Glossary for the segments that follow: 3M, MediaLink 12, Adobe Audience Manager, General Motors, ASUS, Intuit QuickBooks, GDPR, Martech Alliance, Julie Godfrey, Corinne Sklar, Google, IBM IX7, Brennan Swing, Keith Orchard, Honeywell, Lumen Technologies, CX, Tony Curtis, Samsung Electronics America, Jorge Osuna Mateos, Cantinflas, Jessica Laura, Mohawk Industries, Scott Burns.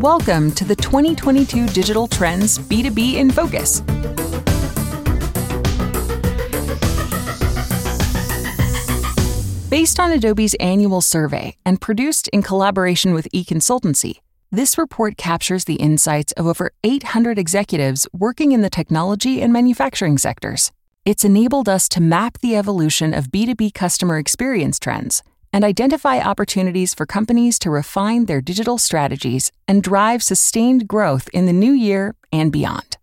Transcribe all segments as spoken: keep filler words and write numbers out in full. Welcome to the twenty twenty-two Digital Trends B two B in Focus. Based on Adobe's annual survey and produced in collaboration with eConsultancy, this report captures the insights of over eight hundred executives working in the technology and manufacturing sectors. It's enabled us to map the evolution of B two B customer experience trends and identify opportunities for companies to refine their digital strategies and drive sustained growth in the new year and beyond.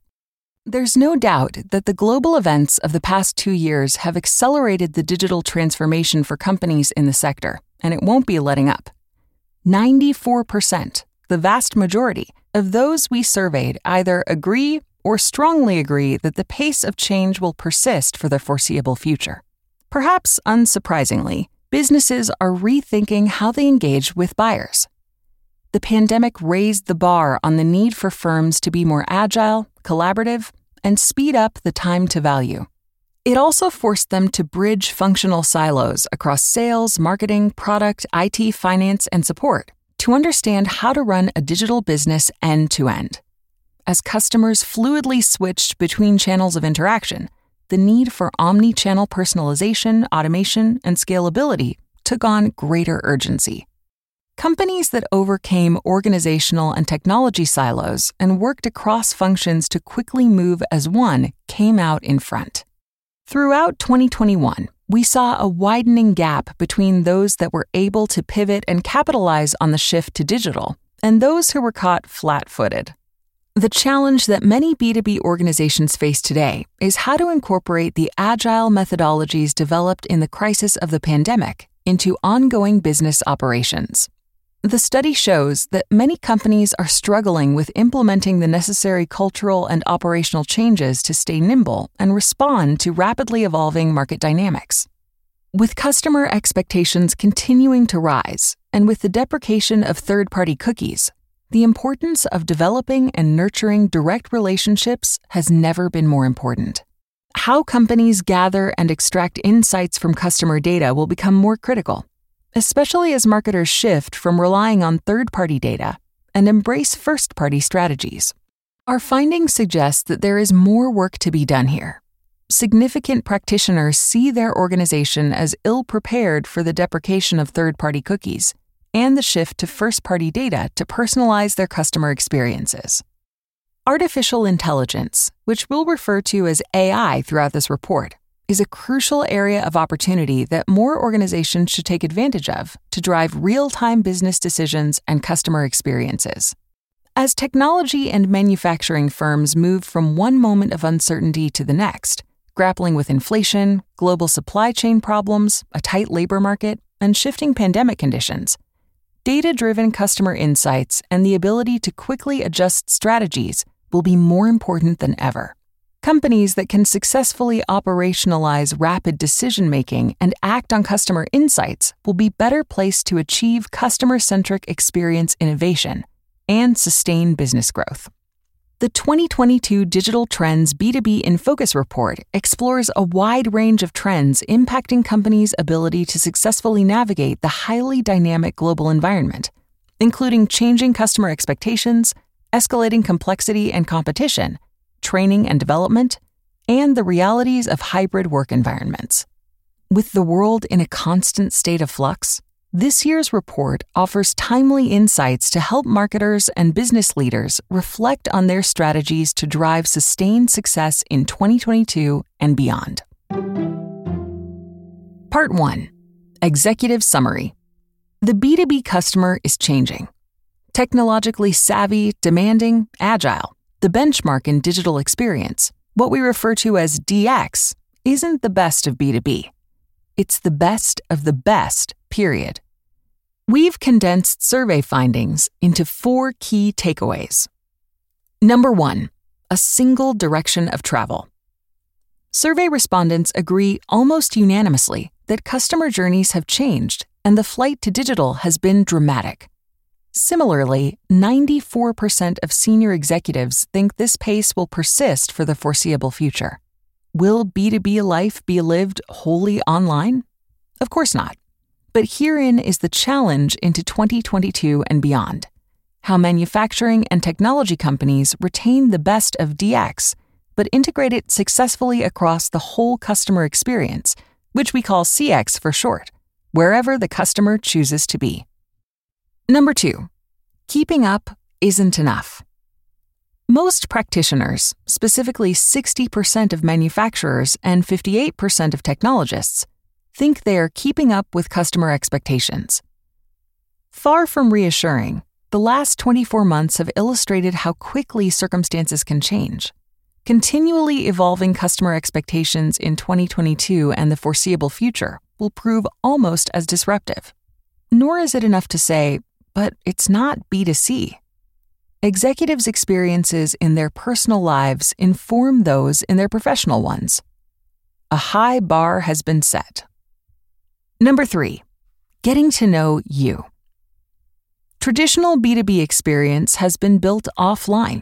There's no doubt that the global events of the past two years have accelerated the digital transformation for companies in the sector, and it won't be letting up. ninety-four percent, the vast majority, of those we surveyed either agree or strongly agree that the pace of change will persist for the foreseeable future. Perhaps unsurprisingly, businesses are rethinking how they engage with buyers. The pandemic raised the bar on the need for firms to be more agile, collaborative, and speed up the time to value. It also forced them to bridge functional silos across sales, marketing, product, I T, finance, and support to understand how to run a digital business end-to-end. As customers fluidly switched between channels of interaction, the need for omni-channel personalization, automation, and scalability took on greater urgency. Companies that overcame organizational and technology silos and worked across functions to quickly move as one came out in front. Throughout twenty twenty-one, we saw a widening gap between those that were able to pivot and capitalize on the shift to digital and those who were caught flat-footed. The challenge that many B two B organizations face today is how to incorporate the agile methodologies developed in the crisis of the pandemic into ongoing business operations. The study shows that many companies are struggling with implementing the necessary cultural and operational changes to stay nimble and respond to rapidly evolving market dynamics. With customer expectations continuing to rise, and with the deprecation of third-party cookies, the importance of developing and nurturing direct relationships has never been more important. How companies gather and extract insights from customer data will become more critical, especially as marketers shift from relying on third-party data and embrace first-party strategies. Our findings suggest that there is more work to be done here. Significant practitioners see their organization as ill-prepared for the deprecation of third-party cookies and the shift to first-party data to personalize their customer experiences. Artificial intelligence, which we'll refer to as A I throughout this report, is a crucial area of opportunity that more organizations should take advantage of to drive real-time business decisions and customer experiences. As technology and manufacturing firms move from one moment of uncertainty to the next, grappling with inflation, global supply chain problems, a tight labor market, and shifting pandemic conditions, data-driven customer insights and the ability to quickly adjust strategies will be more important than ever. Companies that can successfully operationalize rapid decision-making and act on customer insights will be better placed to achieve customer-centric experience innovation and sustain business growth. The twenty twenty-two Digital Trends B two B in Focus report explores a wide range of trends impacting companies' ability to successfully navigate the highly dynamic global environment, including changing customer expectations, escalating complexity and competition, training and development, and the realities of hybrid work environments. With the world in a constant state of flux, this year's report offers timely insights to help marketers and business leaders reflect on their strategies to drive sustained success in twenty twenty-two and beyond. Part one, Executive Summary. The B two B customer is changing. Technologically savvy, demanding, agile. The benchmark in digital experience, what we refer to as D X, isn't the best of B two B. It's the best of the best, period. We've condensed survey findings into four key takeaways. Number one, a single direction of travel. Survey respondents agree almost unanimously that customer journeys have changed and the flight to digital has been dramatic. Similarly, ninety-four percent of senior executives think this pace will persist for the foreseeable future. Will B two B life be lived wholly online? Of course not. But herein is the challenge into twenty twenty-two and beyond. How manufacturing and technology companies retain the best of D X, but integrate it successfully across the whole customer experience, which we call C X for short, wherever the customer chooses to be. Number two, keeping up isn't enough. Most practitioners, specifically sixty percent of manufacturers and fifty-eight percent of technologists, think they are keeping up with customer expectations. Far from reassuring, the last twenty-four months have illustrated how quickly circumstances can change. Continually evolving customer expectations in twenty twenty-two and the foreseeable future will prove almost as disruptive. Nor is it enough to say, but it's not B two C. Executives' experiences in their personal lives inform those in their professional ones. A high bar has been set. Number three, getting to know you. Traditional B two B experience has been built offline.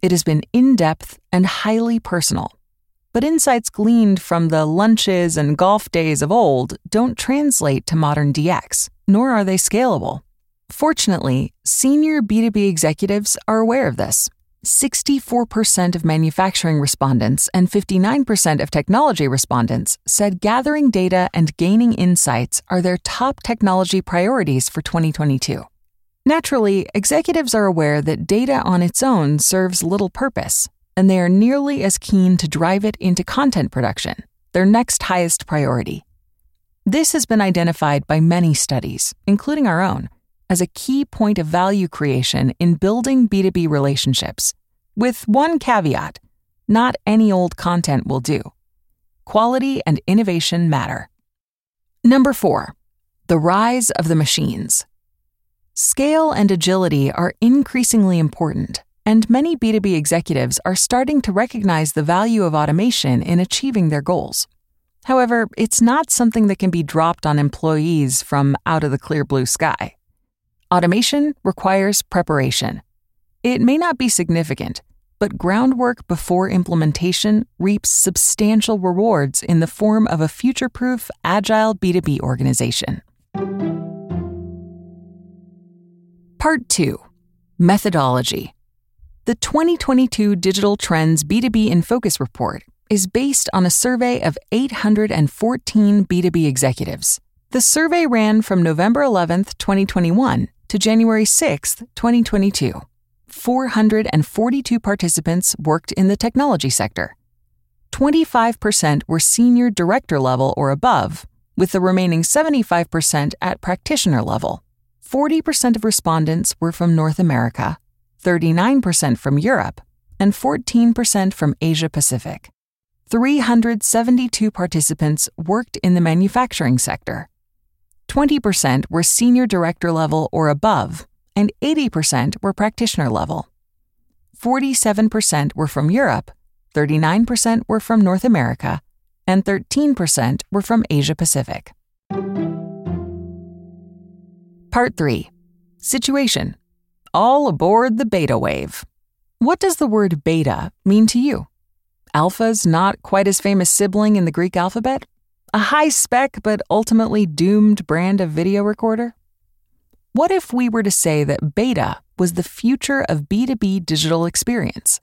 It has been in-depth and highly personal. But insights gleaned from the lunches and golf days of old don't translate to modern D X, nor are they scalable. Fortunately, senior B two B executives are aware of this. sixty-four percent of manufacturing respondents and fifty-nine percent of technology respondents said gathering data and gaining insights are their top technology priorities for twenty twenty-two. Naturally, executives are aware that data on its own serves little purpose, and they are nearly as keen to drive it into content production, their next highest priority. This has been identified by many studies, including our own, as a key point of value creation in building B two B relationships, with one caveat: not any old content will do. Quality and innovation matter. Number four, the rise of the machines. Scale and agility are increasingly important, and many B two B executives are starting to recognize the value of automation in achieving their goals. However, it's not something that can be dropped on employees from out of the clear blue sky. Automation requires preparation. It may not be significant, but groundwork before implementation reaps substantial rewards in the form of a future-proof, agile B two B organization. Part two, methodology. The twenty twenty-two Digital Trends B two B in Focus report is based on a survey of eight hundred fourteen B two B executives. The survey ran from November eleventh, twenty twenty-one to January sixth, twenty twenty-two. four hundred forty-two participants worked in the technology sector. twenty-five percent were senior director level or above, with the remaining seventy-five percent at practitioner level. forty percent of respondents were from North America, thirty-nine percent from Europe, and fourteen percent from Asia Pacific. three hundred seventy-two participants worked in the manufacturing sector. twenty percent were senior director level or above, and eighty percent were practitioner level. forty-seven percent were from Europe, thirty-nine percent were from North America, and thirteen percent were from Asia Pacific. Part three. Situation. All aboard the beta wave. What does the word beta mean to you? Alpha's not quite as famous sibling in the Greek alphabet? A high-spec but ultimately doomed brand of video recorder? What if we were to say that beta was the future of B two B digital experience?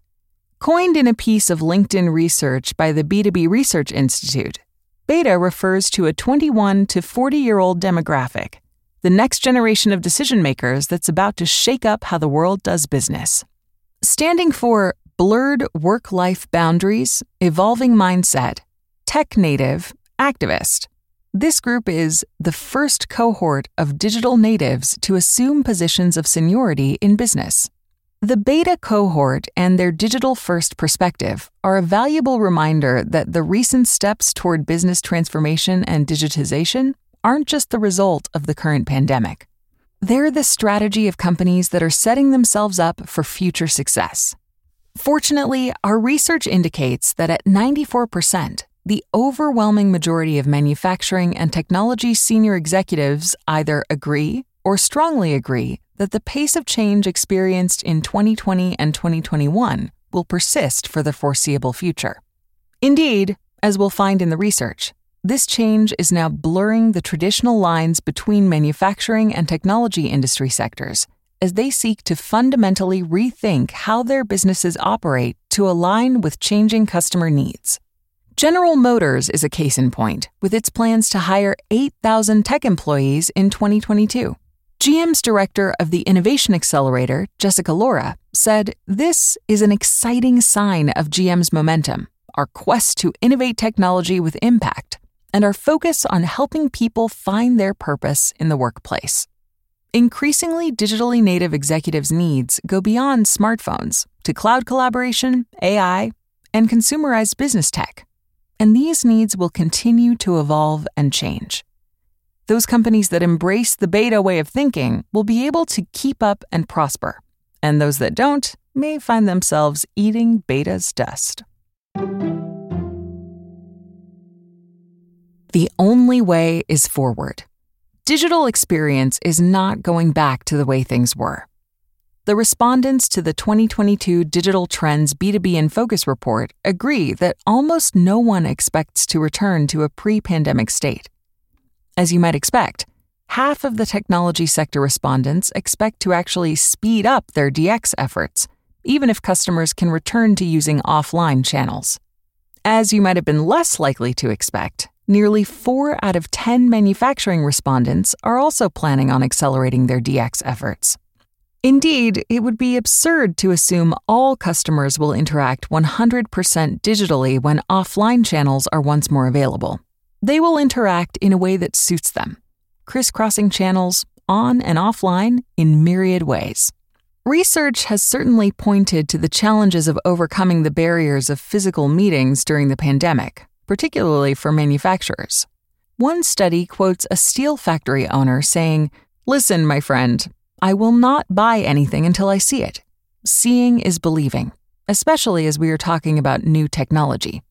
Coined in a piece of LinkedIn research by the B two B Research Institute, beta refers to a twenty-one to forty-year-old demographic, the next generation of decision makers that's about to shake up how the world does business. Standing for blurred work-life boundaries, evolving mindset, tech-native, activist, this group is the first cohort of digital natives to assume positions of seniority in business. The beta cohort and their digital-first perspective are a valuable reminder that the recent steps toward business transformation and digitization aren't just the result of the current pandemic. They're the strategy of companies that are setting themselves up for future success. Fortunately, our research indicates that at ninety-four percent, the overwhelming majority of manufacturing and technology senior executives either agree or strongly agree that the pace of change experienced in twenty twenty and twenty twenty-one will persist for the foreseeable future. Indeed, as we'll find in the research, this change is now blurring the traditional lines between manufacturing and technology industry sectors as they seek to fundamentally rethink how their businesses operate to align with changing customer needs. General Motors is a case in point, with its plans to hire eight thousand tech employees in twenty twenty-two. G M's director of the Innovation Accelerator, Jessica Laura, said, "This is an exciting sign of G M's momentum, our quest to innovate technology with impact, and our focus on helping people find their purpose in the workplace." Increasingly digitally native executives' needs go beyond smartphones to cloud collaboration, A I, and consumerized business tech. And these needs will continue to evolve and change. Those companies that embrace the beta way of thinking will be able to keep up and prosper. And those that don't may find themselves eating beta's dust. The only way is forward. Digital experience is not going back to the way things were. The respondents to the twenty twenty-two Digital Trends B two B in Focus report agree that almost no one expects to return to a pre-pandemic state. As you might expect, half of the technology sector respondents expect to actually speed up their D X efforts, even if customers can return to using offline channels. As you might have been less likely to expect, nearly four out of ten manufacturing respondents are also planning on accelerating their D X efforts. Indeed, it would be absurd to assume all customers will interact one hundred percent digitally when offline channels are once more available. They will interact in a way that suits them, crisscrossing channels on and offline in myriad ways. Research has certainly pointed to the challenges of overcoming the barriers of physical meetings during the pandemic, particularly for manufacturers. One study quotes a steel factory owner saying, "Listen, my friend, I will not buy anything until I see it. Seeing is believing, especially as we are talking about new technology."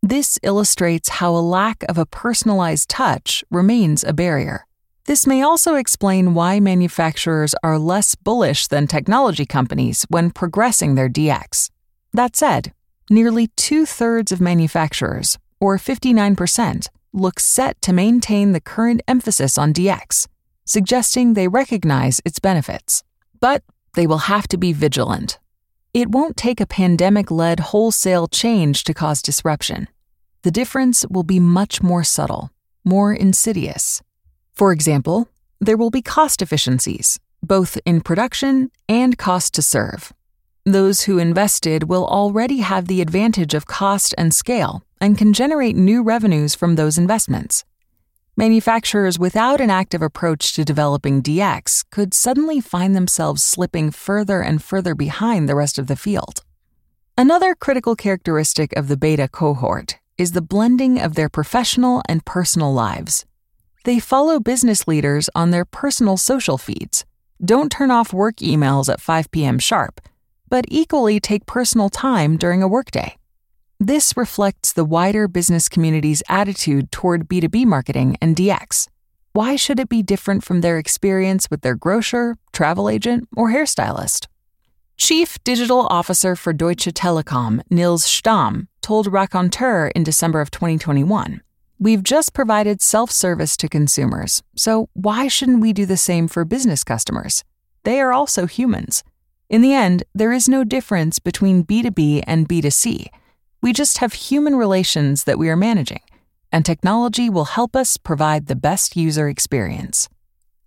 This illustrates how a lack of a personalized touch remains a barrier. This may also explain why manufacturers are less bullish than technology companies when progressing their D X. That said, nearly two-thirds of manufacturers, or fifty-nine percent, look set to maintain the current emphasis on D X, suggesting they recognize its benefits. But they will have to be vigilant. It won't take a pandemic-led wholesale change to cause disruption. The difference will be much more subtle, more insidious. For example, there will be cost efficiencies, both in production and cost to serve. Those who invested will already have the advantage of cost and scale and can generate new revenues from those investments. Manufacturers without an active approach to developing D X could suddenly find themselves slipping further and further behind the rest of the field. Another critical characteristic of the beta cohort is the blending of their professional and personal lives. They follow business leaders on their personal social feeds, don't turn off work emails at five p.m. sharp, but equally take personal time during a workday. This reflects the wider business community's attitude toward B two B marketing and D X. Why should it be different from their experience with their grocer, travel agent, or hairstylist? Chief Digital Officer for Deutsche Telekom, Nils Stamm, told Raconteur in December of twenty twenty-one, "We've just provided self-service to consumers, so why shouldn't we do the same for business customers? They are also humans. In the end, there is no difference between B two B and B two C. We just have human relations that we are managing, and technology will help us provide the best user experience."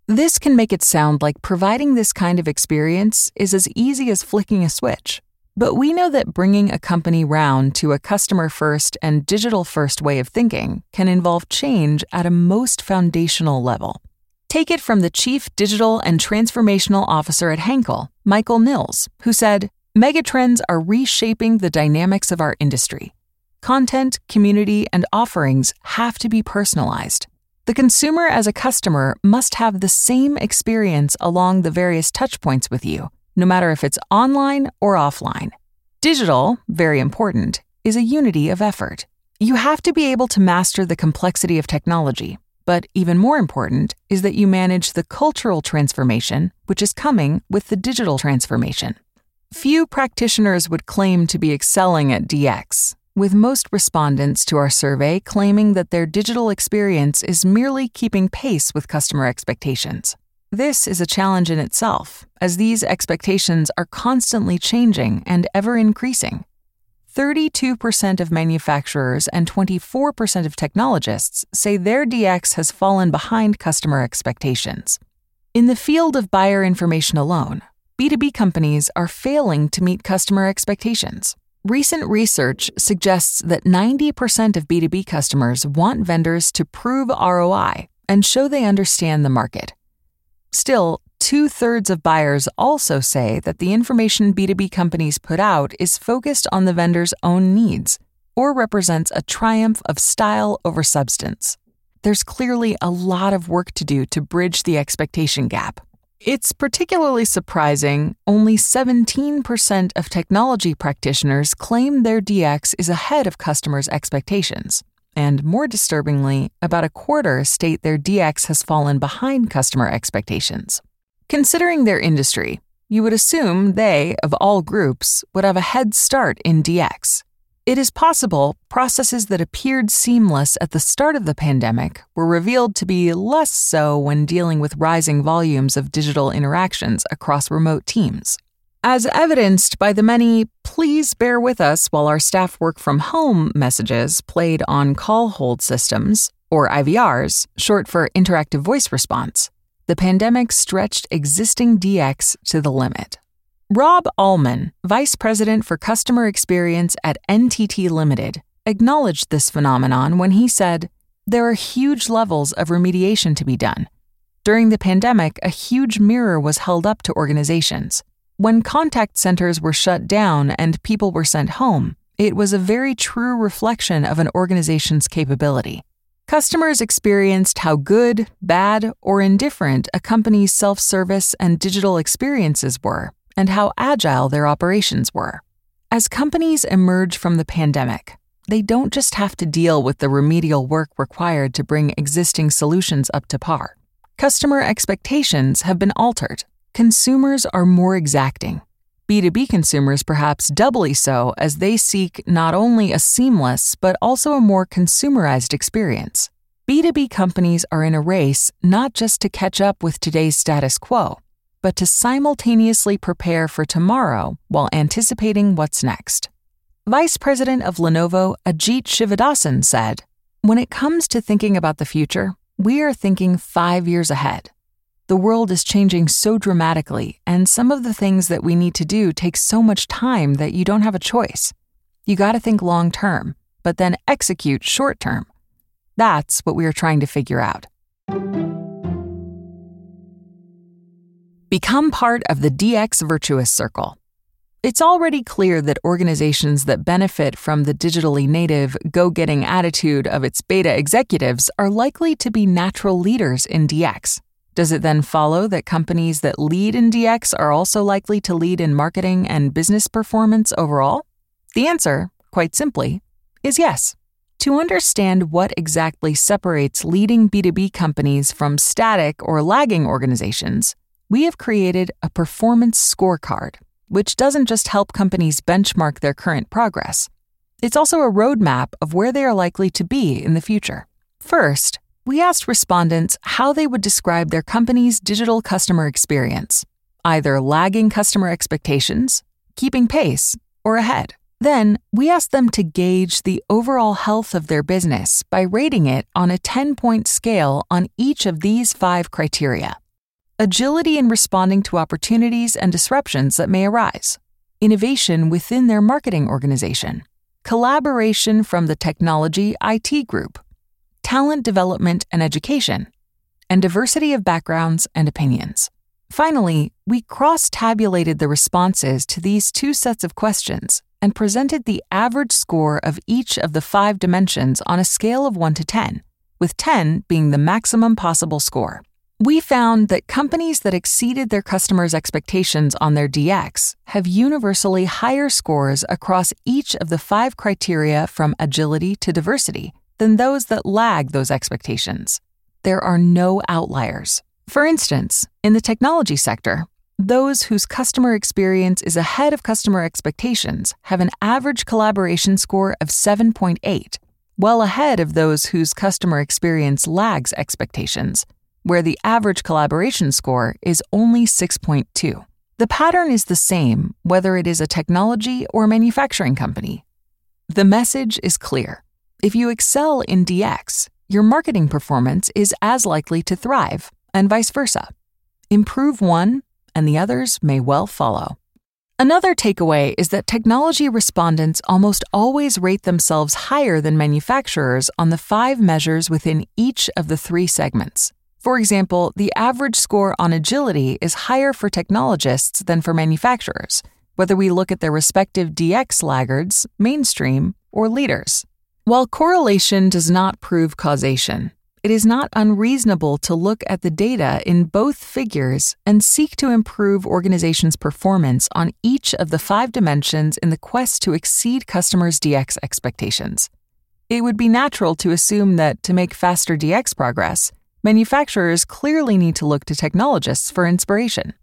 This can make it sound like providing this kind of experience is as easy as flicking a switch, but we know that bringing a company round to a customer-first and digital-first way of thinking can involve change at a most foundational level. Take it from the Chief Digital and Transformational Officer at Henkel, Michael Nils, who said, "Megatrends are reshaping the dynamics of our industry. Content, community, and offerings have to be personalized. The consumer as a customer must have the same experience along the various touchpoints with you, no matter if it's online or offline. Digital, very important, is a unity of effort. You have to be able to master the complexity of technology, but even more important is that you manage the cultural transformation, which is coming with the digital transformation." Few practitioners would claim to be excelling at D X, with most respondents to our survey claiming that their digital experience is merely keeping pace with customer expectations. This is a challenge in itself, as these expectations are constantly changing and ever-increasing. thirty-two percent of manufacturers and twenty-four percent of technologists say their D X has fallen behind customer expectations. In the field of buyer information alone, B two B companies are failing to meet customer expectations. Recent research suggests that ninety percent of B two B customers want vendors to prove R O I and show they understand the market. Still, two-thirds of buyers also say that the information B two B companies put out is focused on the vendor's own needs or represents a triumph of style over substance. There's clearly a lot of work to do to bridge the expectation gap. It's particularly surprising only seventeen percent of technology practitioners claim their D X is ahead of customers' expectations, and more disturbingly, about a quarter state their D X has fallen behind customer expectations. Considering their industry, you would assume they, of all groups, would have a head start in D X. It is possible processes that appeared seamless at the start of the pandemic were revealed to be less so when dealing with rising volumes of digital interactions across remote teams. As evidenced by the many "please bear with us while our staff work from home" messages played on call hold systems, or I V Rs, short for interactive voice response, the pandemic stretched existing D X to the limit. Rob Allman, Vice President for Customer Experience at N T T Limited, acknowledged this phenomenon when he said, "There are huge levels of remediation to be done. During the pandemic, a huge mirror was held up to organizations. When contact centers were shut down and people were sent home, it was a very true reflection of an organization's capability. Customers experienced how good, bad, or indifferent a company's self-service and digital experiences were, and how agile their operations were." As companies emerge from the pandemic, they don't just have to deal with the remedial work required to bring existing solutions up to par. Customer expectations have been altered. Consumers are more exacting. B two B consumers perhaps doubly so, as they seek not only a seamless but also a more consumerized experience. B two B companies are in a race not just to catch up with today's status quo, but to simultaneously prepare for tomorrow while anticipating what's next. Vice President of Lenovo, Ajit Shivadasan, said, "When it comes to thinking about the future, we are thinking five years ahead. The world is changing so dramatically, and some of the things that we need to do take so much time that you don't have a choice. You gotta think long term, but then execute short term. That's what we are trying to figure out." Become part of the D X virtuous circle. It's already clear that organizations that benefit from the digitally native, go-getting attitude of its beta executives are likely to be natural leaders in D X. Does it then follow that companies that lead in D X are also likely to lead in marketing and business performance overall? The answer, quite simply, is yes. To understand what exactly separates leading B two B companies from static or lagging organizations, we have created a performance scorecard, which doesn't just help companies benchmark their current progress. It's also a roadmap of where they are likely to be in the future. First, we asked respondents how they would describe their company's digital customer experience, either lagging customer expectations, keeping pace, or ahead. Then, we asked them to gauge the overall health of their business by rating it on a ten-point scale on each of these five criteria: agility in responding to opportunities and disruptions that may arise, innovation within their marketing organization, collaboration from the technology I T group, talent development and education, and diversity of backgrounds and opinions. Finally, we cross-tabulated the responses to these two sets of questions and presented the average score of each of the five dimensions on a scale of one to ten, with ten being the maximum possible score. We found that companies that exceeded their customers' expectations on their D X have universally higher scores across each of the five criteria from agility to diversity than those that lag those expectations. There are no outliers. For instance, in the technology sector, those whose customer experience is ahead of customer expectations have an average collaboration score of seven point eight, well ahead of those whose customer experience lags expectations, where the average collaboration score is only six point two. The pattern is the same whether it is a technology or manufacturing company. The message is clear. If you excel in D X, your marketing performance is as likely to thrive, and vice versa. Improve one, and the others may well follow. Another takeaway is that technology respondents almost always rate themselves higher than manufacturers on the five measures within each of the three segments. For example, the average score on agility is higher for technologists than for manufacturers, whether we look at their respective D X laggards, mainstream, or leaders. While correlation does not prove causation, it is not unreasonable to look at the data in both figures and seek to improve organizations' performance on each of the five dimensions in the quest to exceed customers' D X expectations. It would be natural to assume that to make faster D X progress, manufacturers clearly need to look to technologists for inspiration.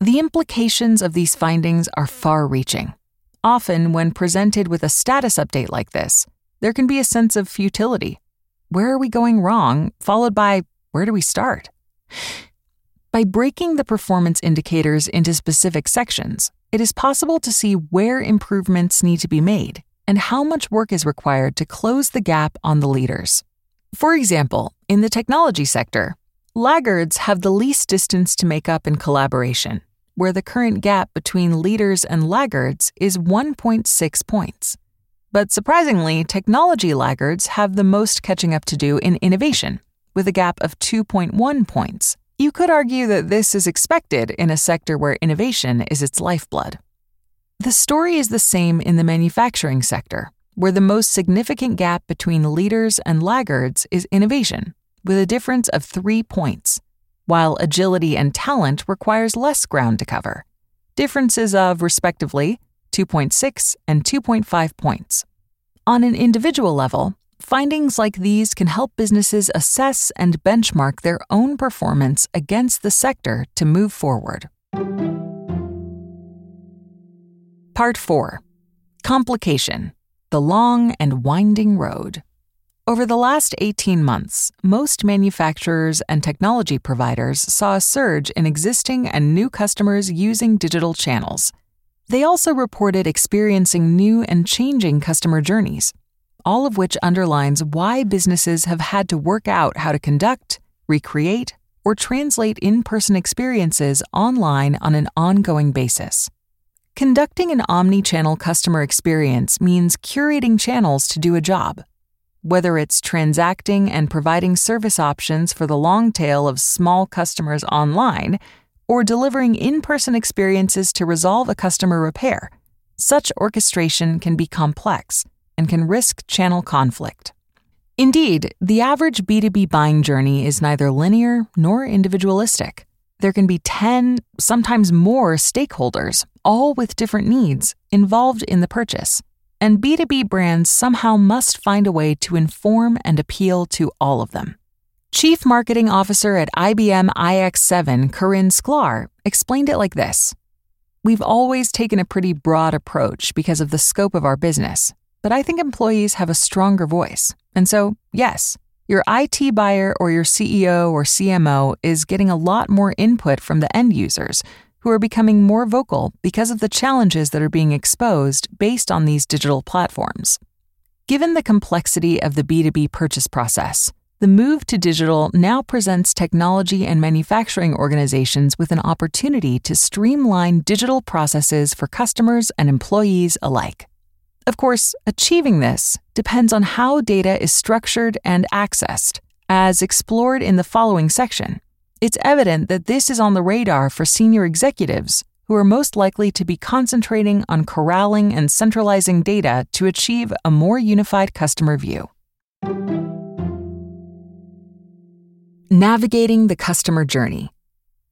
The implications of these findings are far-reaching. Often, when presented with a status update like this, there can be a sense of futility. Where are we going wrong, followed by, where do we start? By breaking the performance indicators into specific sections, it is possible to see where improvements need to be made and how much work is required to close the gap on the leaders. For example, in the technology sector, laggards have the least distance to make up in collaboration, where the current gap between leaders and laggards is one point six points. But surprisingly, technology laggards have the most catching up to do in innovation, with a gap of two point one points. You could argue that this is expected in a sector where innovation is its lifeblood. The story is the same in the manufacturing sector, where the most significant gap between leaders and laggards is innovation, with a difference of three points, while agility and talent requires less ground to cover. Differences of, respectively, two point six and two point five points. On an individual level, findings like these can help businesses assess and benchmark their own performance against the sector to move forward. Part four. Complication: The Long and Winding Road. Over the last eighteen months, most manufacturers and technology providers saw a surge in existing and new customers using digital channels. They also reported experiencing new and changing customer journeys, all of which underlines why businesses have had to work out how to conduct, recreate, or translate in-person experiences online on an ongoing basis. Conducting an omni-channel customer experience means curating channels to do a job. Whether it's transacting and providing service options for the long tail of small customers online, or delivering in-person experiences to resolve a customer repair, such orchestration can be complex and can risk channel conflict. Indeed, the average B two B buying journey is neither linear nor individualistic. There can be ten, sometimes more, stakeholders, all with different needs, involved in the purchase, and B two B brands somehow must find a way to inform and appeal to all of them. Chief Marketing Officer at I B M I X seven, Corinne Sklar, explained it like this. "We've always taken a pretty broad approach because of the scope of our business, but I think employees have a stronger voice. And so, yes, your I T buyer or your C E O or C M O is getting a lot more input from the end users, who are becoming more vocal because of the challenges that are being exposed based on these digital platforms." Given the complexity of the B two B purchase process, the move to digital now presents technology and manufacturing organizations with an opportunity to streamline digital processes for customers and employees alike. Of course, achieving this depends on how data is structured and accessed. As explored in the following section, it's evident that this is on the radar for senior executives who are most likely to be concentrating on corralling and centralizing data to achieve a more unified customer view. Navigating the customer journey.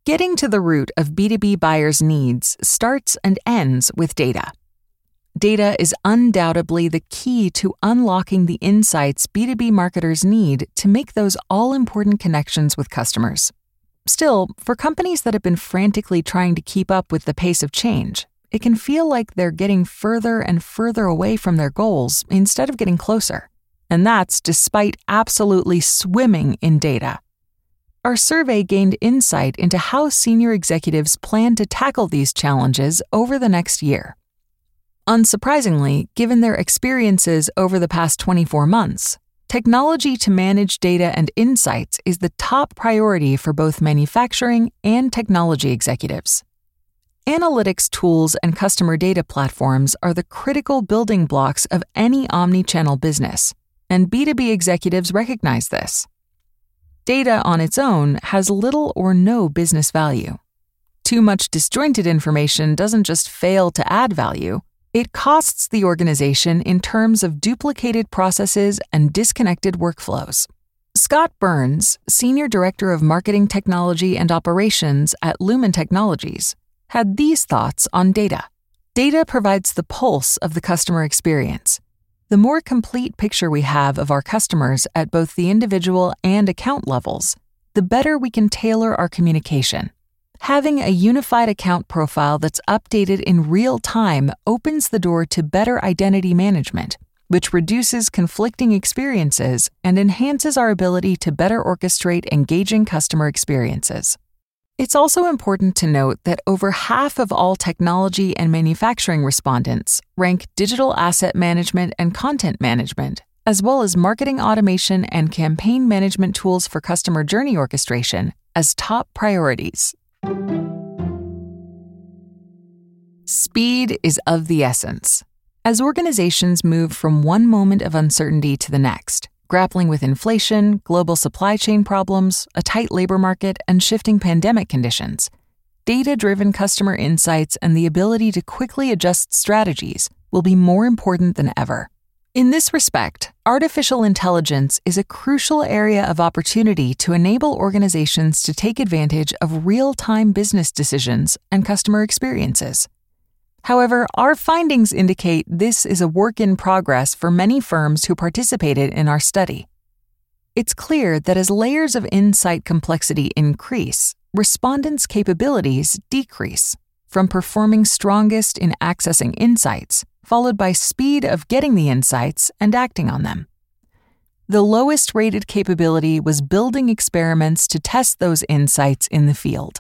Getting to the root of B two B buyers' needs starts and ends with data. Data is undoubtedly the key to unlocking the insights B two B marketers need to make those all-important connections with customers. Still, for companies that have been frantically trying to keep up with the pace of change, it can feel like they're getting further and further away from their goals instead of getting closer. And that's despite absolutely swimming in data. Our survey gained insight into how senior executives plan to tackle these challenges over the next year. Unsurprisingly, given their experiences over the past twenty-four months, technology to manage data and insights is the top priority for both manufacturing and technology executives. Analytics tools and customer data platforms are the critical building blocks of any omni-channel business, and B two B executives recognize this. Data on its own has little or no business value. Too much disjointed information doesn't just fail to add value, it costs the organization in terms of duplicated processes and disconnected workflows. Scott Burns, Senior Director of Marketing Technology and Operations at Lumen Technologies, had these thoughts on data. Data provides the pulse of the customer experience. The more complete picture we have of our customers at both the individual and account levels, the better we can tailor our communication. Having a unified account profile that's updated in real time opens the door to better identity management, which reduces conflicting experiences and enhances our ability to better orchestrate engaging customer experiences. It's also important to note that over half of all technology and manufacturing respondents rank digital asset management and content management, as well as marketing automation and campaign management tools for customer journey orchestration, as top priorities. Speed is of the essence. As organizations move from one moment of uncertainty to the next, grappling with inflation, global supply chain problems, a tight labor market, and shifting pandemic conditions, data-driven customer insights and the ability to quickly adjust strategies will be more important than ever. In this respect, artificial intelligence is a crucial area of opportunity to enable organizations to take advantage of real-time business decisions and customer experiences. However, our findings indicate this is a work in progress for many firms who participated in our study. It's clear that as layers of insight complexity increase, respondents' capabilities decrease, from performing strongest in accessing insights, followed by speed of getting the insights and acting on them. The lowest rated capability was building experiments to test those insights in the field.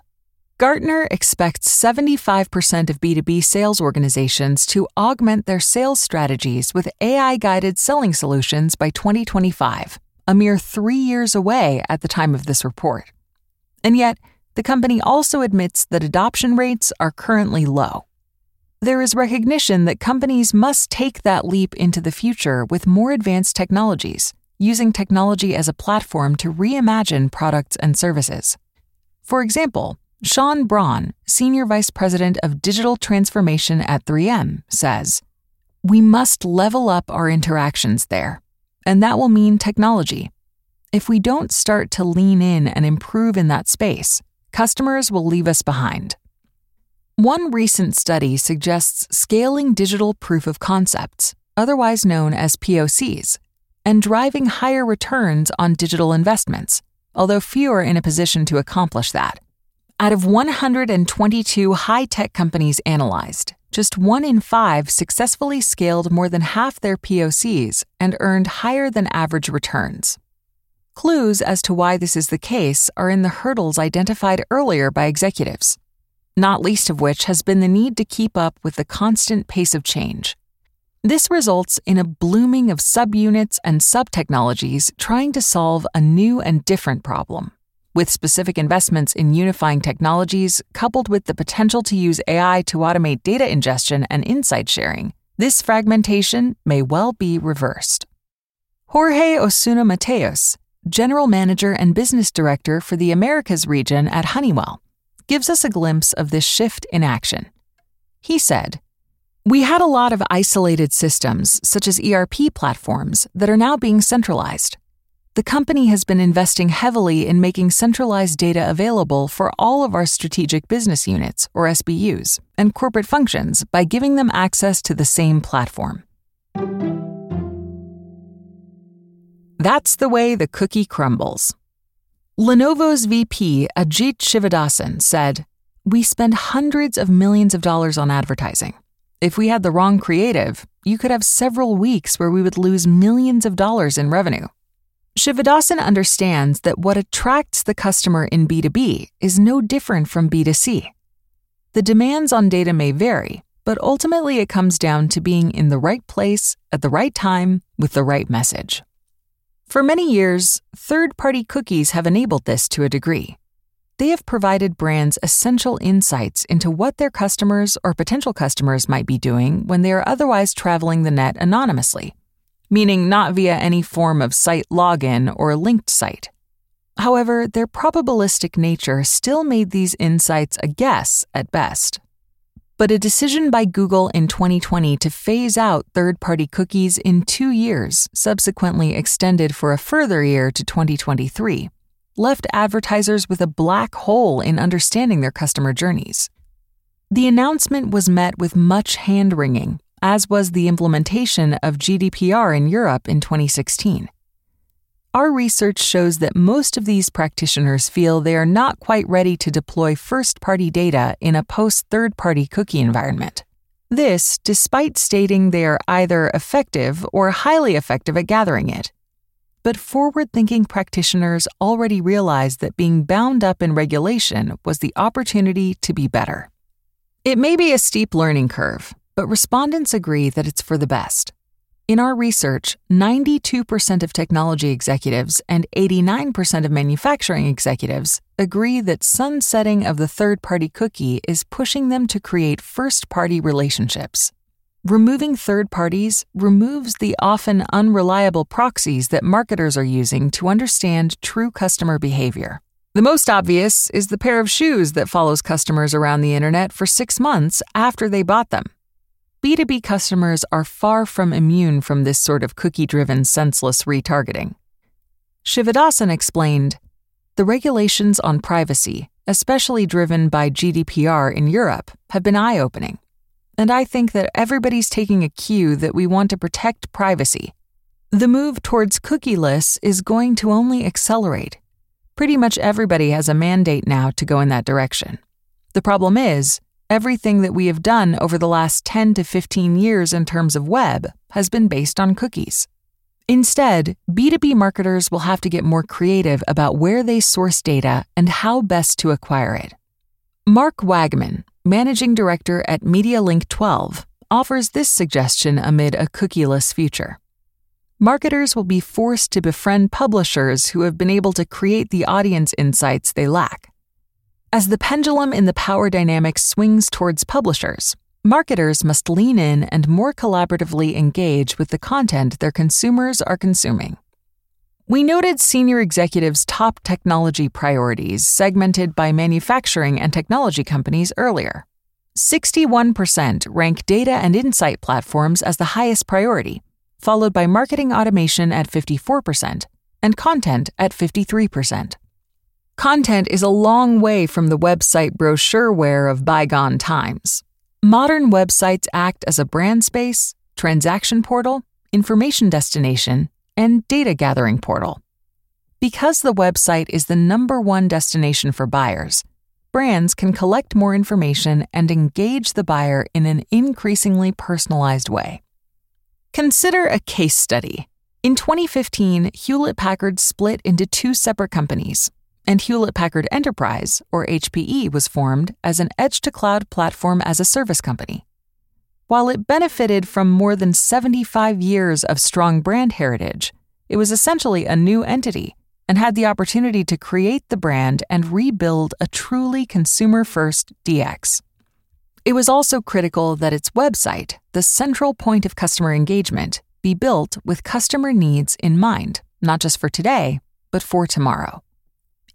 Gartner expects seventy-five percent of B two B sales organizations to augment their sales strategies with A I-guided selling solutions by twenty twenty-five, a mere three years away at the time of this report. And yet, the company also admits that adoption rates are currently low. There is recognition that companies must take that leap into the future with more advanced technologies, using technology as a platform to reimagine products and services. For example, Sean Braun, Senior Vice President of Digital Transformation at three M, says, "We must level up our interactions there, and that will mean technology. If we don't start to lean in and improve in that space, customers will leave us behind." One recent study suggests scaling digital proof of concepts, otherwise known as P O Cs, and driving higher returns on digital investments, although few are in a position to accomplish that. Out of one hundred twenty-two high-tech companies analyzed, just one in five successfully scaled more than half their P O Cs and earned higher than average returns. Clues as to why this is the case are in the hurdles identified earlier by executives, not least of which has been the need to keep up with the constant pace of change. This results in a blooming of subunits and subtechnologies trying to solve a new and different problem, with specific investments in unifying technologies coupled with the potential to use A I to automate data ingestion and insight sharing. This fragmentation may well be reversed. Jorge Osuna Mateos, General Manager and Business Director for the Americas region at Honeywell, gives us a glimpse of this shift in action. He said, "We had a lot of isolated systems, such as E R P platforms, that are now being centralized. The company has been investing heavily in making centralized data available for all of our strategic business units, or S B Us, and corporate functions by giving them access to the same platform." That's the way the cookie crumbles. Lenovo's V P, Ajit Shivadasan, said, "We spend hundreds of millions of dollars on advertising. If we had the wrong creative, you could have several weeks where we would lose millions of dollars in revenue. Shivadasan understands that what attracts the customer in B two B is no different from B two C. The demands on data may vary, but ultimately it comes down to being in the right place at the right time with the right message. For many years, third-party cookies have enabled this to a degree. They have provided brands essential insights into what their customers or potential customers might be doing when they are otherwise traveling the net anonymously, meaning not via any form of site login or linked site. However, their probabilistic nature still made these insights a guess at best. But a decision by Google in twenty twenty to phase out third-party cookies in two years, subsequently extended for a further year to twenty twenty-three, left advertisers with a black hole in understanding their customer journeys. The announcement was met with much hand-wringing, as was the implementation of G D P R in Europe in twenty sixteen. Our research shows that most of these practitioners feel they are not quite ready to deploy first-party data in a post-third-party cookie environment. This, despite stating they are either effective or highly effective at gathering it. But forward-thinking practitioners already realized that being bound up in regulation was the opportunity to be better. It may be a steep learning curve, but respondents agree that it's for the best. In our research, ninety-two percent of technology executives and eighty-nine percent of manufacturing executives agree that sunsetting of the third-party cookie is pushing them to create first-party relationships. Removing third parties removes the often unreliable proxies that marketers are using to understand true customer behavior. The most obvious is the pair of shoes that follows customers around the internet for six months after they bought them. B two B customers are far from immune from this sort of cookie-driven, senseless retargeting. Shivadasan explained, "The regulations on privacy, especially driven by G D P R in Europe, have been eye-opening. And I think that everybody's taking a cue that we want to protect privacy. The move towards cookieless is going to only accelerate. Pretty much everybody has a mandate now to go in that direction. The problem is, everything that we have done over the last ten to fifteen years in terms of web has been based on cookies. Instead, B two B marketers will have to get more creative about where they source data and how best to acquire it." Mark Wagman, managing director at MediaLink twelve, offers this suggestion amid a cookieless future. "Marketers will be forced to befriend publishers who have been able to create the audience insights they lack. As the pendulum in the power dynamic swings towards publishers, marketers must lean in and more collaboratively engage with the content their consumers are consuming." We noted senior executives' top technology priorities segmented by manufacturing and technology companies earlier. sixty-one percent rank data and insight platforms as the highest priority, followed by marketing automation at fifty-four percent and content at fifty-three percent. Content is a long way from the website brochureware of bygone times. Modern websites act as a brand space, transaction portal, information destination, and data gathering portal. Because the website is the number one destination for buyers, brands can collect more information and engage the buyer in an increasingly personalized way. Consider a case study. In twenty fifteen, Hewlett-Packard split into two separate companies, and Hewlett-Packard Enterprise, or H P E, was formed as an edge-to-cloud platform as a service company. While it benefited from more than seventy-five years of strong brand heritage, it was essentially a new entity and had the opportunity to create the brand and rebuild a truly consumer-first D X. It was also critical that its website, the central point of customer engagement, be built with customer needs in mind, not just for today, but for tomorrow.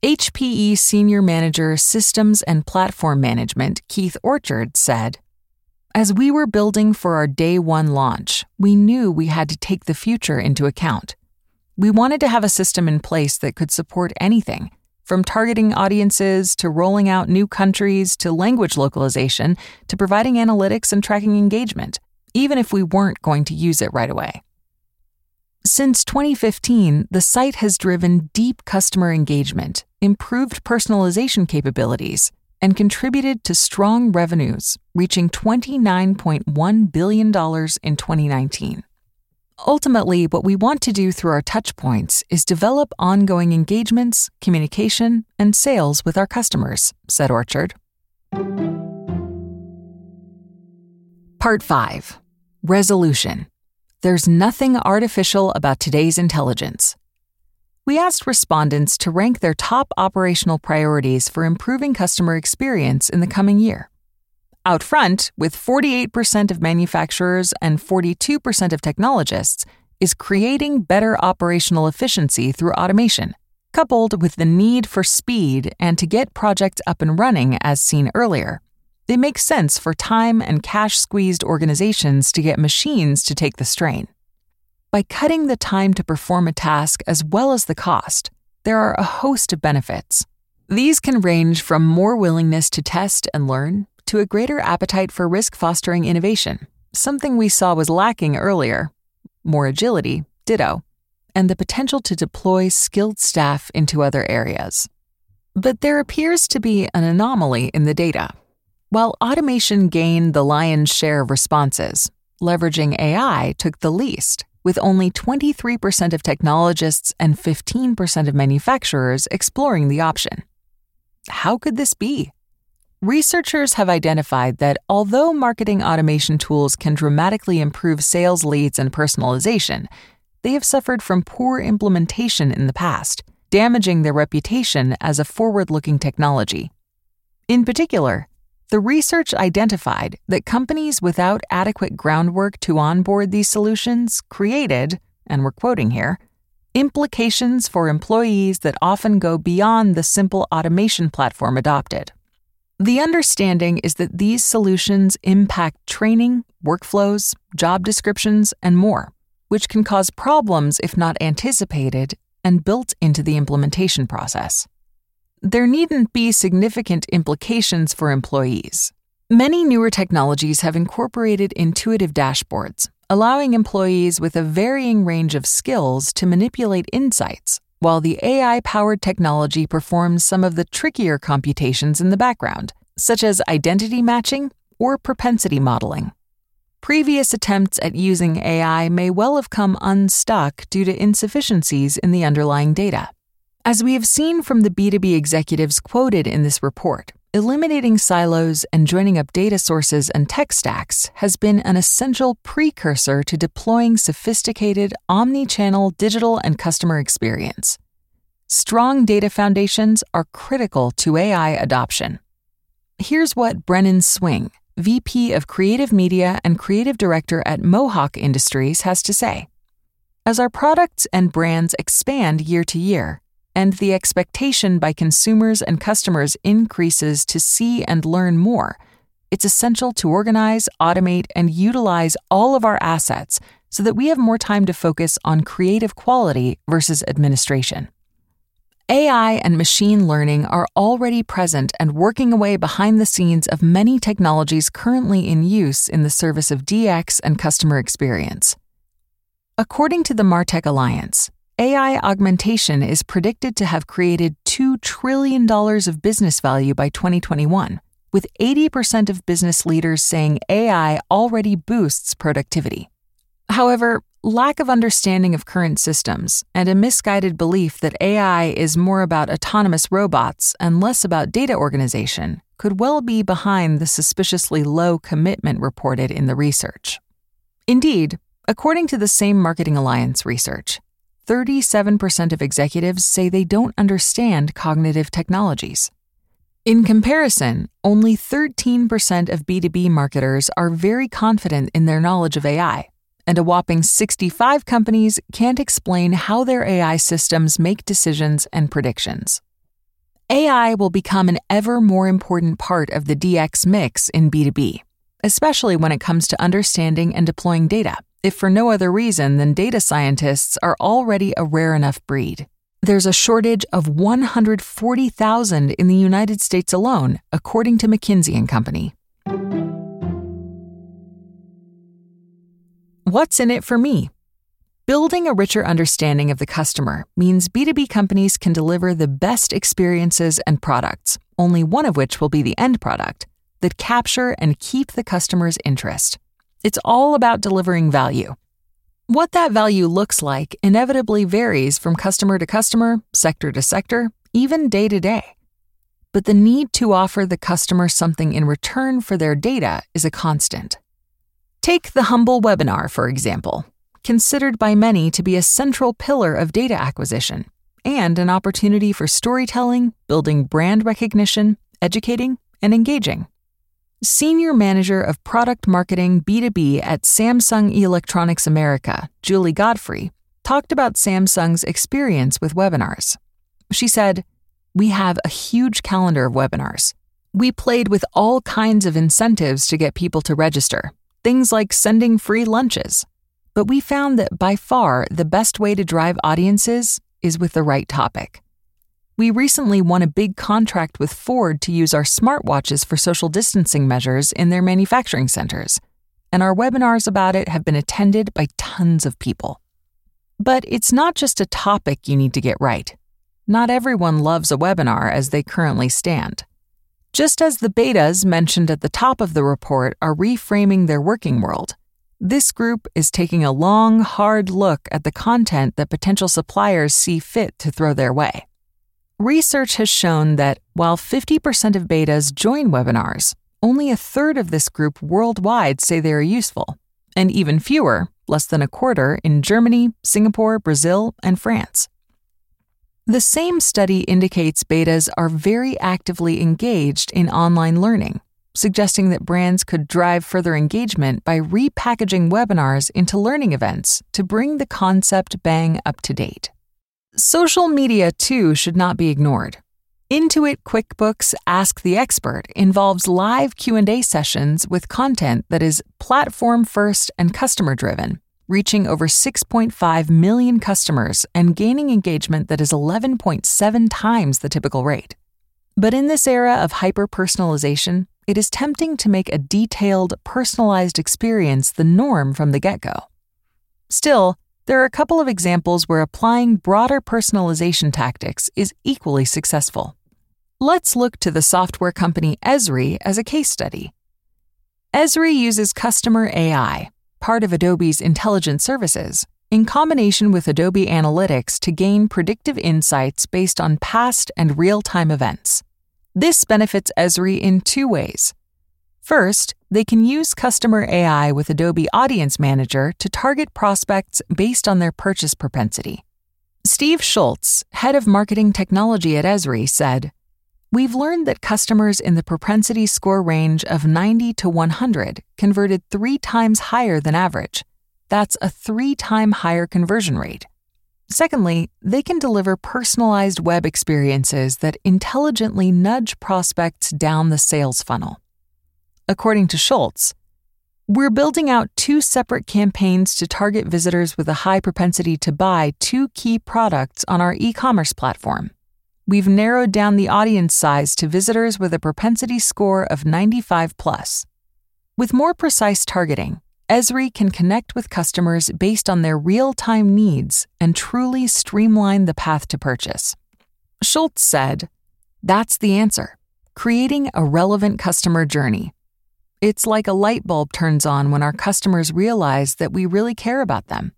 H P E Senior Manager Systems and Platform Management Keith Orchard said, "As we were building for our day one launch, we knew we had to take the future into account. We wanted to have a system in place that could support anything, from targeting audiences to rolling out new countries to language localization to providing analytics and tracking engagement, even if we weren't going to use it right away." Since twenty fifteen, the site has driven deep customer engagement, improved personalization capabilities, and contributed to strong revenues, reaching twenty-nine point one billion dollars in twenty nineteen. Ultimately, what we want to do through our touchpoints is develop ongoing engagements, communication, and sales with our customers, said Orchard. Part five. Resolution. There's nothing artificial about today's intelligence. We asked respondents to rank their top operational priorities for improving customer experience in the coming year. Out front, with forty-eight percent of manufacturers and forty-two percent of technologists, is creating better operational efficiency through automation, coupled with the need for speed and to get projects up and running as seen earlier. They make sense for time and cash-squeezed organizations to get machines to take the strain. By cutting the time to perform a task as well as the cost, there are a host of benefits. These can range from more willingness to test and learn to a greater appetite for risk-fostering innovation, something we saw was lacking earlier, more agility, ditto, and the potential to deploy skilled staff into other areas. But there appears to be an anomaly in the data. While automation gained the lion's share of responses, leveraging A I took the least, with only twenty-three percent of technologists and fifteen percent of manufacturers exploring the option. How could this be? Researchers have identified that although marketing automation tools can dramatically improve sales leads and personalization, they have suffered from poor implementation in the past, damaging their reputation as a forward-looking technology. In particular, the research identified that companies without adequate groundwork to onboard these solutions created, and we're quoting here, implications for employees that often go beyond the simple automation platform adopted. The understanding is that these solutions impact training, workflows, job descriptions, and more, which can cause problems if not anticipated and built into the implementation process. There needn't be significant implications for employees. Many newer technologies have incorporated intuitive dashboards, allowing employees with a varying range of skills to manipulate insights, while the A I-powered technology performs some of the trickier computations in the background, such as identity matching or propensity modeling. Previous attempts at using A I may well have come unstuck due to insufficiencies in the underlying data. As we have seen from the B two B executives quoted in this report, eliminating silos and joining up data sources and tech stacks has been an essential precursor to deploying sophisticated omni-channel digital and customer experience. Strong data foundations are critical to A I adoption. Here's what Brennan Swing, V P of Creative Media and Creative Director at Mohawk Industries, has to say. As our products and brands expand year to year, and the expectation by consumers and customers increases to see and learn more, it's essential to organize, automate, and utilize all of our assets so that we have more time to focus on creative quality versus administration. A I and machine learning are already present and working away behind the scenes of many technologies currently in use in the service of D X and customer experience. According to the Martech Alliance, A I augmentation is predicted to have created two trillion dollars of business value by twenty twenty-one, with eighty percent of business leaders saying A I already boosts productivity. However, lack of understanding of current systems and a misguided belief that A I is more about autonomous robots and less about data organization could well be behind the suspiciously low commitment reported in the research. Indeed, according to the same Marketing Alliance research, thirty-seven percent of executives say they don't understand cognitive technologies. In comparison, only thirteen percent of B two B marketers are very confident in their knowledge of A I, and a whopping sixty-five companies can't explain how their A I systems make decisions and predictions. A I will become an ever more important part of the D X mix in B two B, especially when it comes to understanding and deploying data, if for no other reason than data scientists are already a rare enough breed. There's a shortage of one hundred forty thousand in the United States alone, according to McKinsey and Company. What's in it for me? Building a richer understanding of the customer means B two B companies can deliver the best experiences and products, only one of which will be the end product, that capture and keep the customer's interest. It's all about delivering value. What that value looks like inevitably varies from customer to customer, sector to sector, even day to day. But the need to offer the customer something in return for their data is a constant. Take the Humble webinar, for example, considered by many to be a central pillar of data acquisition and an opportunity for storytelling, building brand recognition, educating, and engaging. Senior Manager of Product Marketing B two B at Samsung Electronics America, Julie Godfrey, talked about Samsung's experience with webinars. She said, "We have a huge calendar of webinars. We played with all kinds of incentives to get people to register, things like sending free lunches. But we found that by far the best way to drive audiences is with the right topic. We recently won a big contract with Ford to use our smartwatches for social distancing measures in their manufacturing centers, and our webinars about it have been attended by tons of people." But it's not just a topic you need to get right. Not everyone loves a webinar as they currently stand. Just as the betas mentioned at the top of the report are reframing their working world, this group is taking a long, hard look at the content that potential suppliers see fit to throw their way. Research has shown that while fifty percent of betas join webinars, only a third of this group worldwide say they are useful, and even fewer, less than a quarter, in Germany, Singapore, Brazil, and France. The same study indicates betas are very actively engaged in online learning, suggesting that brands could drive further engagement by repackaging webinars into learning events to bring the concept bang up to date. Social media, too, should not be ignored. Intuit QuickBooks Ask the Expert involves live Q and A sessions with content that is platform-first and customer-driven, reaching over six point five million customers and gaining engagement that is eleven point seven times the typical rate. But in this era of hyper-personalization, it is tempting to make a detailed, personalized experience the norm from the get-go. Still, there are a couple of examples where applying broader personalization tactics is equally successful. Let's look to the software company Esri as a case study. Esri uses customer A I, part of Adobe's intelligent services, in combination with Adobe Analytics to gain predictive insights based on past and real-time events. This benefits Esri in two ways. First, they can use customer A I with Adobe Audience Manager to target prospects based on their purchase propensity. Steve Schultz, head of marketing technology at Esri, said, "We've learned that customers in the propensity score range of ninety to one hundred converted three times higher than average. That's a three-time higher conversion rate." Secondly, they can deliver personalized web experiences that intelligently nudge prospects down the sales funnel. According to Schultz, "We're building out two separate campaigns to target visitors with a high propensity to buy two key products on our e-commerce platform. We've narrowed down the audience size to visitors with a propensity score of ninety-five plus. With more precise targeting, Esri can connect with customers based on their real-time needs and truly streamline the path to purchase." Schultz said, "That's the answer, creating a relevant customer journey. It's like a light bulb turns on when our customers realize that we really care about them.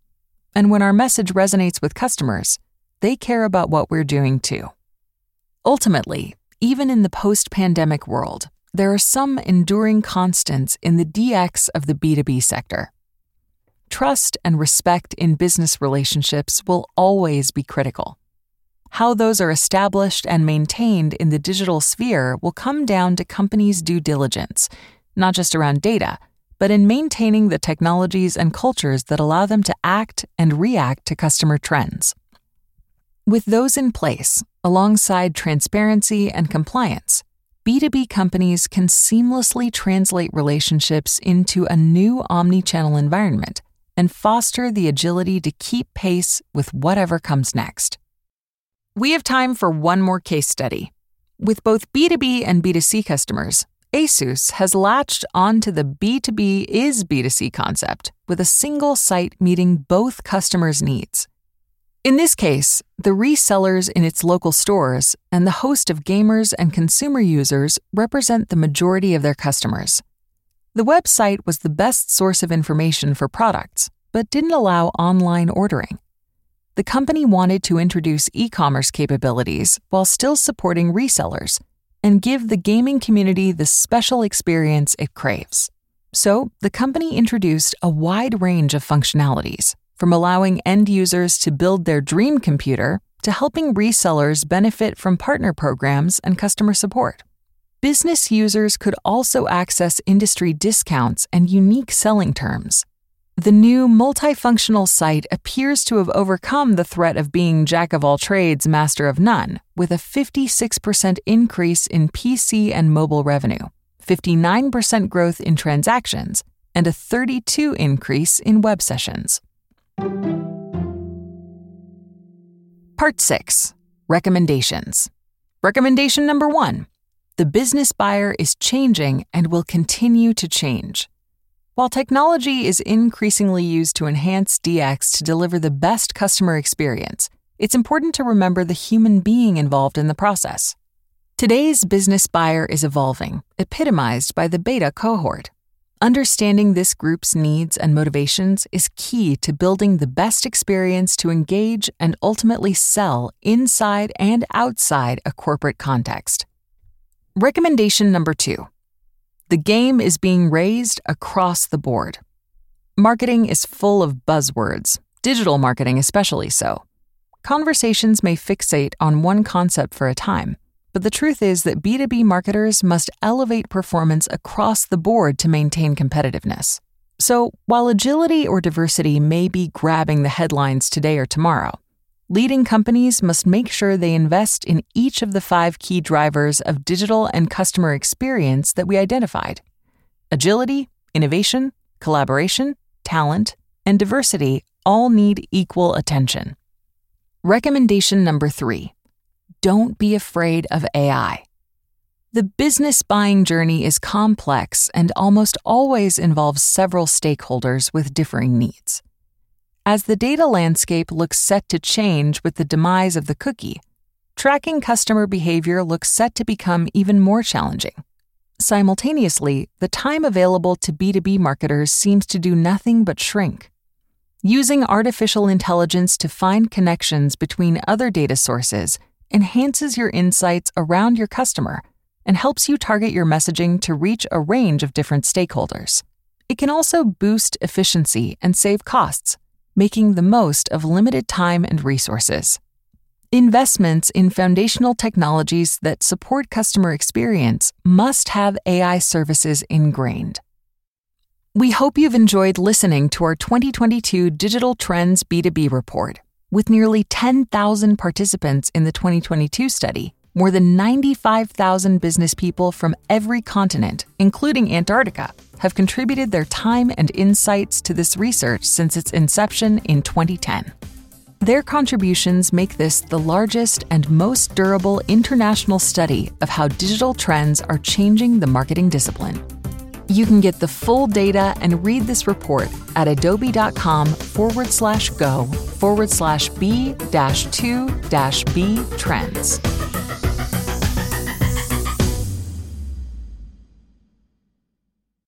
And when our message resonates with customers, they care about what we're doing too." Ultimately, even in the post-pandemic world, there are some enduring constants in the D X of the B two B sector. Trust and respect in business relationships will always be critical. How those are established and maintained in the digital sphere will come down to companies' due diligence, not just around data, but in maintaining the technologies and cultures that allow them to act and react to customer trends. With those in place, alongside transparency and compliance, B two B companies can seamlessly translate relationships into a new omnichannel environment and foster the agility to keep pace with whatever comes next. We have time for one more case study. With both B two B and B two C customers, ASUS has latched onto the B two B is B two C concept with a single site meeting both customers' needs. In this case, the resellers in its local stores and the host of gamers and consumer users represent the majority of their customers. The website was the best source of information for products, but didn't allow online ordering. The company wanted to introduce e-commerce capabilities while still supporting resellers and give the gaming community the special experience it craves. So, the company introduced a wide range of functionalities, from allowing end users to build their dream computer to helping resellers benefit from partner programs and customer support. Business users could also access industry discounts and unique selling terms. The new multifunctional site appears to have overcome the threat of being jack of all trades, master of none, with a fifty-six percent increase in P C and mobile revenue, fifty-nine percent growth in transactions, and a thirty-two percent increase in web sessions. Part six. Recommendations. Recommendation number one. The business buyer is changing and will continue to change. While technology is increasingly used to enhance D X to deliver the best customer experience, it's important to remember the human being involved in the process. Today's business buyer is evolving, epitomized by the beta cohort. Understanding this group's needs and motivations is key to building the best experience to engage and ultimately sell inside and outside a corporate context. Recommendation number two. The game is being raised across the board. Marketing is full of buzzwords, digital marketing especially so. Conversations may fixate on one concept for a time, but the truth is that B two B marketers must elevate performance across the board to maintain competitiveness. So, while agility or diversity may be grabbing the headlines today or tomorrow, leading companies must make sure they invest in each of the five key drivers of digital and customer experience that we identified: agility, innovation, collaboration, talent, and diversity all need equal attention. Recommendation number three. Don't be afraid of A I. The business buying journey is complex and almost always involves several stakeholders with differing needs. As the data landscape looks set to change with the demise of the cookie, tracking customer behavior looks set to become even more challenging. Simultaneously, the time available to B two B marketers seems to do nothing but shrink. Using artificial intelligence to find connections between other data sources enhances your insights around your customer and helps you target your messaging to reach a range of different stakeholders. It can also boost efficiency and save costs, making the most of limited time and resources. Investments in foundational technologies that support customer experience must have A I services ingrained. We hope you've enjoyed listening to our twenty twenty-two Digital Trends B two B report. With nearly ten thousand participants in the twenty twenty-two study, more than ninety-five thousand business people from every continent, including Antarctica, have contributed their time and insights to this research since its inception in twenty ten. Their contributions make this the largest and most durable international study of how digital trends are changing the marketing discipline. You can get the full data and read this report at adobe.com forward slash go forward slash b dash two dash b trends.